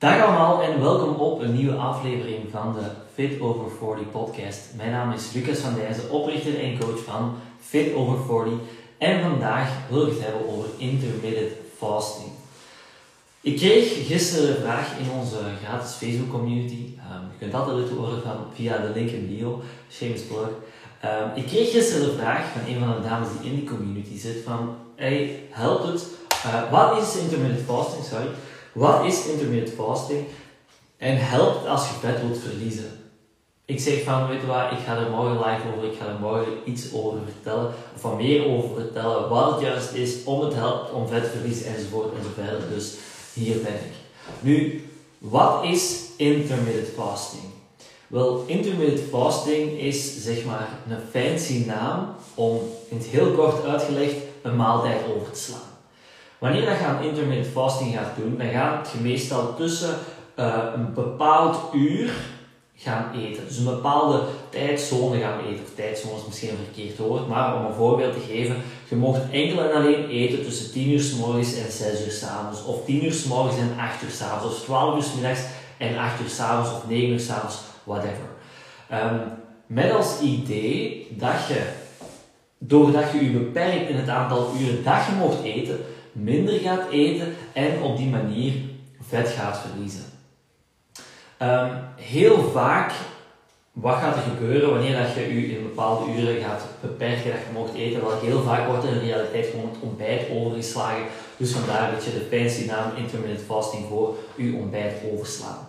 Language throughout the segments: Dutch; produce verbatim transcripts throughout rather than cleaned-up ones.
Dag allemaal en welkom op een nieuwe aflevering van de Fit Over veertig podcast. Mijn naam is Lucas Van Deynze, oprichter en coach van Fit Over veertig. En vandaag wil ik het hebben over intermittent fasting. Ik kreeg gisteren een vraag in onze gratis Facebook community. Um, je kunt altijd lid worden van, via de link in bio, shameless plug. Um, ik kreeg gisteren de vraag van een van de dames die in die community zit van, hey, helpt het? Uh, wat is intermittent fasting? Sorry. Wat is intermittent fasting en helpt als je vet wilt verliezen? Ik zeg van, weet je wat, ik ga er morgen live over, ik ga er morgen iets over vertellen, of van meer over vertellen, wat het juist is, om het helpt, om vetverlies enzovoort enzovoort. Dus hier ben ik. Nu, wat is intermittent fasting? Wel, intermittent fasting is zeg maar een fancy naam om, in het heel kort uitgelegd, een maaltijd over te slaan. Wanneer je aan intermittent fasting gaat doen, dan gaat je meestal tussen uh, een bepaald uur gaan eten. Dus een bepaalde tijdzone gaan eten. Of tijdzone is misschien een verkeerd woord, maar om een voorbeeld te geven, je mocht enkel en alleen eten tussen tien uur 's morgens en zes uur 's avonds. Of tien uur 's morgens en acht uur 's avonds. Of twaalf uur 's middags en acht uur 's avonds. Of negen uur 's avonds, whatever. Um, met als idee dat je, doordat je je beperkt in het aantal uren dat je mocht eten, minder gaat eten en op die manier vet gaat verliezen. Um, heel vaak, wat gaat er gebeuren wanneer dat je je in bepaalde uren gaat beperken dat je mocht eten? Wel, heel vaak wordt in de realiteit gewoon het ontbijt overgeslagen. Dus vandaar dat je de fancy naam intermittent fasting voor je ontbijt overslaan.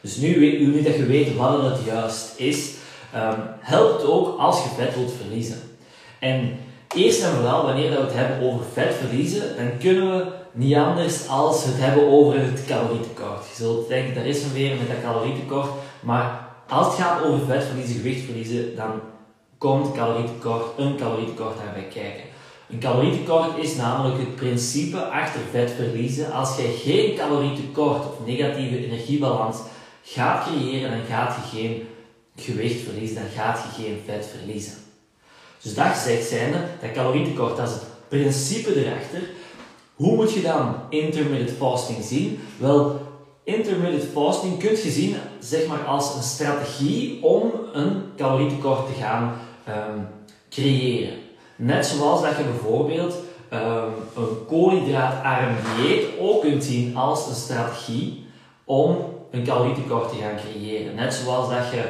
Dus nu, nu dat je weet wat het juist is, um, helpt het ook als je vet wilt verliezen. En eerst en vooral, wanneer we het hebben over vet verliezen, dan kunnen we niet anders als het hebben over het calorietekort. Je zult denken, daar is er weer met dat calorietekort, maar als het gaat over vet verliezen, gewicht verliezen, dan komt calorietekort, een calorietekort daarbij kijken. Een calorietekort is namelijk het principe achter vet verliezen. Als je geen calorietekort of negatieve energiebalans gaat creëren, dan gaat je geen gewicht verliezen, dan gaat je geen vet verliezen. Dus dat gezegd zijnde, dat calorietekort, dat is het principe erachter. Hoe moet je dan intermittent fasting zien? Wel, intermittent fasting kun je zien zeg maar, als een strategie om een calorietekort te gaan um, creëren. Net zoals dat je bijvoorbeeld um, een koolhydraatarm dieet ook kunt zien als een strategie om een calorietekort te gaan creëren. Net zoals dat je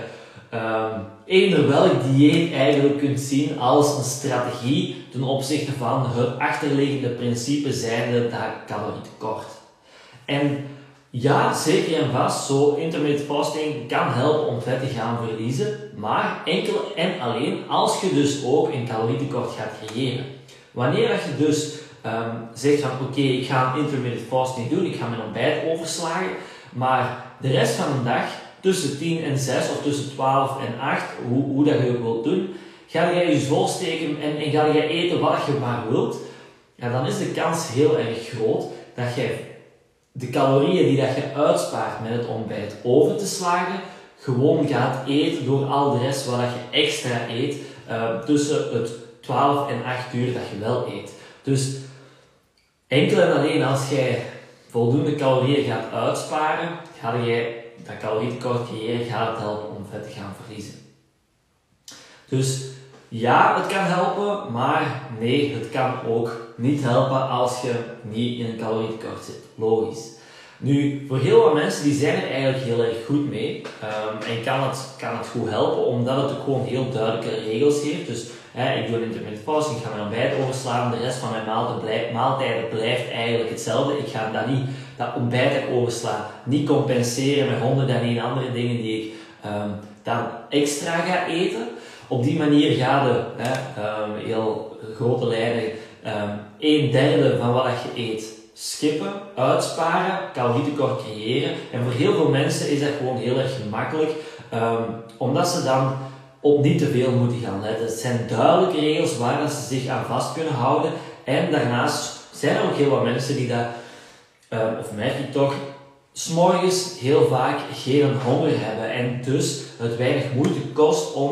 Um, eender welk dieet eigenlijk kunt zien als een strategie ten opzichte van het achterliggende principe zijnde dat calorietekort. En ja, zeker en vast, zo intermittent fasting kan helpen om vet te gaan verliezen, maar enkel en alleen als je dus ook een calorietekort gaat creëren. Wanneer je dus um, zegt van oké, okay, ik ga intermittent fasting doen, ik ga mijn ontbijt overslagen, maar de rest van de dag tussen tien en zes of tussen twaalf en acht, hoe, hoe dat je het wilt doen, ga jij je volsteken en, en ga jij eten wat je maar wilt, ja, dan is de kans heel erg groot dat je de calorieën die dat je uitspaart met het ontbijt over te slagen, gewoon gaat eten door al de rest wat je extra eet uh, tussen het twaalf en acht uur dat je wel eet. Dus enkel en alleen als jij voldoende calorieën gaat uitsparen, ga jij dat calorietekort creëren, gaat het helpen om vet te gaan verliezen. Dus ja, het kan helpen, maar nee, het kan ook niet helpen als je niet in een calorietekort zit. Logisch. Nu, voor heel wat mensen die zijn er eigenlijk heel erg goed mee um, en kan het, kan het goed helpen, omdat het ook gewoon heel duidelijke regels heeft. Dus hè, ik doe een intermittent fasting, ik ga mijn ontbijt overslaan, de rest van mijn maaltijden blijft, maaltijden blijft eigenlijk hetzelfde. Ik ga dat niet, dat ontbijt dat ik oversla, niet compenseren met honderd en één andere dingen die ik um, dan extra ga eten. Op die manier gaat de hè, um, heel grote lijnen um, een derde van wat je eet schippen, uitsparen, calorietekort creëren. En voor heel veel mensen is dat gewoon heel erg gemakkelijk, um, omdat ze dan op niet te veel moeten gaan letten. Het zijn duidelijke regels waar dat ze zich aan vast kunnen houden. En daarnaast zijn er ook heel wat mensen die dat, um, of merk ik toch, 's morgens heel vaak geen honger hebben en dus het weinig moeite kost om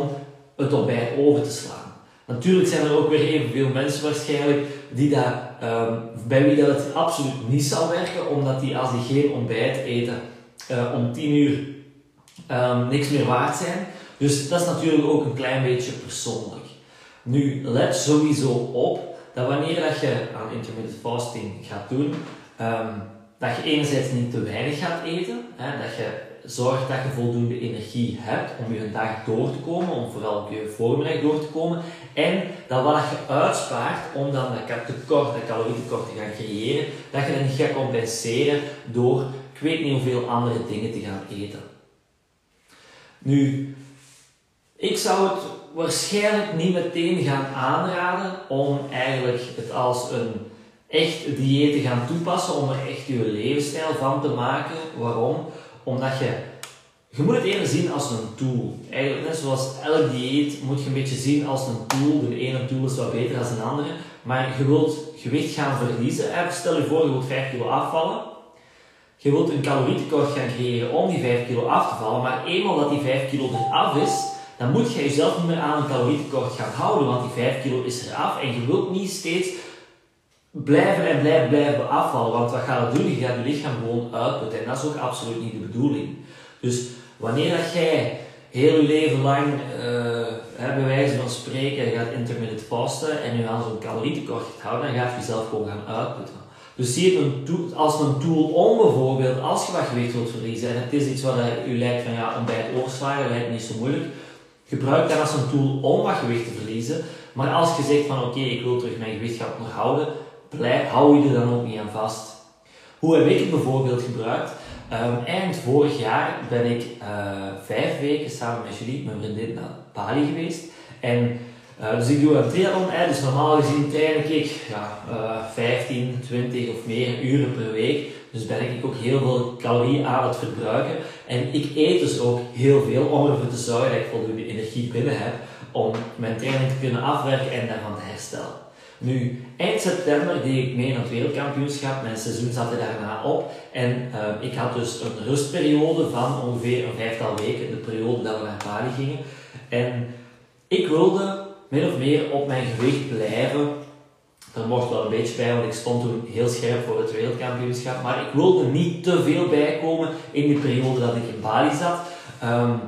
het ontbijt over te slaan. Natuurlijk zijn er ook weer evenveel mensen waarschijnlijk die dat, um, bij wie dat het absoluut niet zal werken, omdat die als die geen ontbijt eten uh, om tien uur um, niks meer waard zijn. Dus dat is natuurlijk ook een klein beetje persoonlijk. Nu, let sowieso op dat wanneer dat je aan intermittent fasting gaat doen, um, dat je enerzijds niet te weinig gaat eten, hè, dat je zorgt dat je voldoende energie hebt om je dag door te komen, om vooral je voormiddag door te komen, en dat wat je uitspaart om dan dat tekort, dat calorietekort te gaan creëren, dat je dat niet gaat compenseren door ik weet niet hoeveel andere dingen te gaan eten. Nu, ik zou het waarschijnlijk niet meteen gaan aanraden om eigenlijk het als een echt dieet te gaan toepassen, om er echt je levensstijl van te maken. Waarom? Omdat je, je moet het eerder zien als een tool. Eigenlijk net zoals elk dieet moet je een beetje zien als een tool. De ene tool is wat beter dan een andere. Maar je wilt gewicht gaan verliezen. Stel je voor, je wilt vijf kilo afvallen. Je wilt een calorietekort gaan creëren om die vijf kilo af te vallen. Maar eenmaal dat die vijf kilo eraf is, dan moet je jezelf niet meer aan een calorietekort gaan houden. Want die vijf kilo is eraf en je wilt niet steeds blijven en blijven, blijven afvallen, want wat gaat het doen? Je gaat je lichaam gewoon uitputten en dat is ook absoluut niet de bedoeling. Dus wanneer dat jij heel je leven lang, uh, bij wijze van spreken, gaat intermittent fasten en je aan zo'n calorietekort gaat houden, dan gaat je jezelf gewoon gaan uitputten. Dus zie het een tool, als een tool om bijvoorbeeld, als je wat gewicht wilt verliezen en het is iets wat je lijkt van ja, ontbijt oorslagen, lijkt niet zo moeilijk, gebruik dat als een tool om wat gewicht te verliezen, maar als je zegt van oké, okay, ik wil terug mijn gewicht gaan onderhouden, blijf, hou je er dan ook niet aan vast. Hoe heb ik het bijvoorbeeld gebruikt? Um, eind vorig jaar ben ik uh, vijf weken samen met Julie, mijn vriendin, naar Bali geweest. En, uh, dus ik doe een triathlon, hè, dus normaal gezien train ik ja, uh, vijftien, twintig of meer uren per week. Dus ben ik ook heel veel calorieën aan het verbruiken. En ik eet dus ook heel veel om ervoor te zorgen dat ik voldoende energie binnen heb om mijn training te kunnen afwerken en daarvan te herstellen. Nu, eind september deed ik mee aan het wereldkampioenschap, mijn seizoen zat er daarna op en uh, ik had dus een rustperiode van ongeveer een vijftal weken, de periode dat we naar Bali gingen. En ik wilde min of meer op mijn gewicht blijven, er mocht wel een beetje bij, want ik stond toen heel scherp voor het wereldkampioenschap, maar ik wilde niet te veel bijkomen in die periode dat ik in Bali zat, um,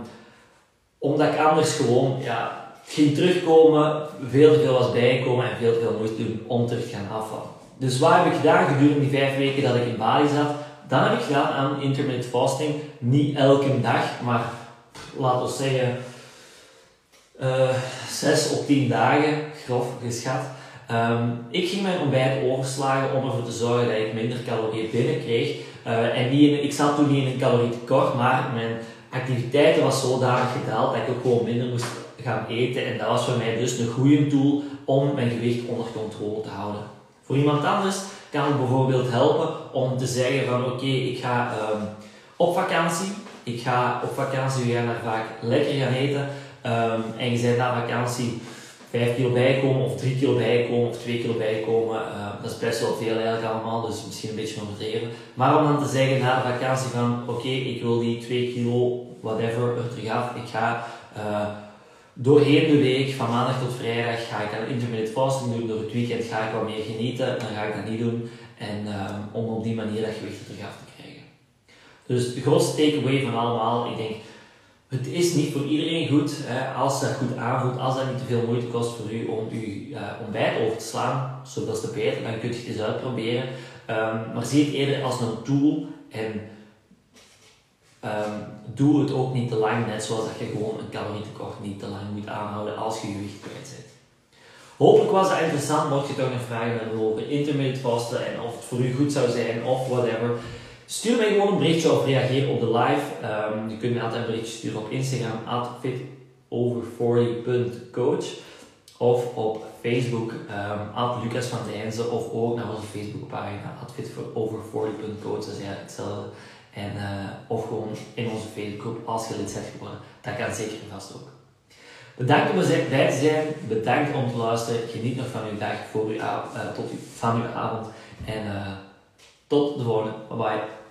omdat ik anders gewoon, ja... Het ging terugkomen, veel te veel was bijkomen en veel te veel moeite doen om terug te gaan afvallen. Dus wat heb ik gedaan gedurende die vijf weken dat ik in Bali zat? Dan heb ik gedaan aan intermittent fasting. Niet elke dag, maar laten we zeggen uh, zes op tien dagen, grof geschat. Um, ik ging mijn ontbijt overslagen om ervoor te zorgen dat ik minder calorieën binnenkreeg. Uh, en die in, ik zat toen niet in een calorietekort, maar mijn activiteiten was zodanig gedaald dat ik ook gewoon minder moest gaan eten en dat was voor mij dus een goede tool om mijn gewicht onder controle te houden. Voor iemand anders kan het bijvoorbeeld helpen om te zeggen van oké, okay, ik ga um, op vakantie, ik ga op vakantie, we gaan daar vaak lekker gaan eten um, en je bent na vakantie vijf kilo bijkomen of drie kilo bijkomen of twee kilo bijkomen, uh, dat is best wel veel eigenlijk allemaal, dus misschien een beetje overdreven. Maar om dan te zeggen na de vakantie van oké, okay, ik wil die twee kilo whatever er terug af, ik ga uh, doorheen de week, van maandag tot vrijdag, ga ik aan intermittent fasting doen. Door het weekend ga ik wat meer genieten, dan ga ik dat niet doen. En um, om op die manier dat gewicht er terug af te krijgen. Dus de grootste takeaway van allemaal, ik denk, het is niet voor iedereen goed. Hè, als dat goed aanvoelt, als dat niet te veel moeite kost voor u om uw uh, ontbijt over te slaan, zodat het beter, dan kunt je het eens uitproberen. Um, maar zie het eerder als een tool en Um, doe het ook niet te lang, net zoals dat je gewoon een calorietekort niet te lang moet aanhouden als je gewicht kwijt bent. Hopelijk was dat interessant, mocht je toch nog vragen hebben over intermittent vasten en of het voor u goed zou zijn of whatever. Stuur mij gewoon een berichtje of reageer op de live. Um, je kunt me altijd een berichtje sturen op Instagram, at fit over forty punt coach of op Facebook, um, Lucas Van Deynze of ook naar onze Facebookpagina, at fit over forty punt coach, dat is eigenlijk hetzelfde. En, uh, of gewoon in onze Facebookgroep als je lid bent geworden. Dat kan zeker en vast ook. Bedankt om erbij te zijn. Bedankt om te luisteren. Geniet nog van uw dag, voor uw, uh, tot uw, van uw avond. En uh, tot de volgende. Bye bye.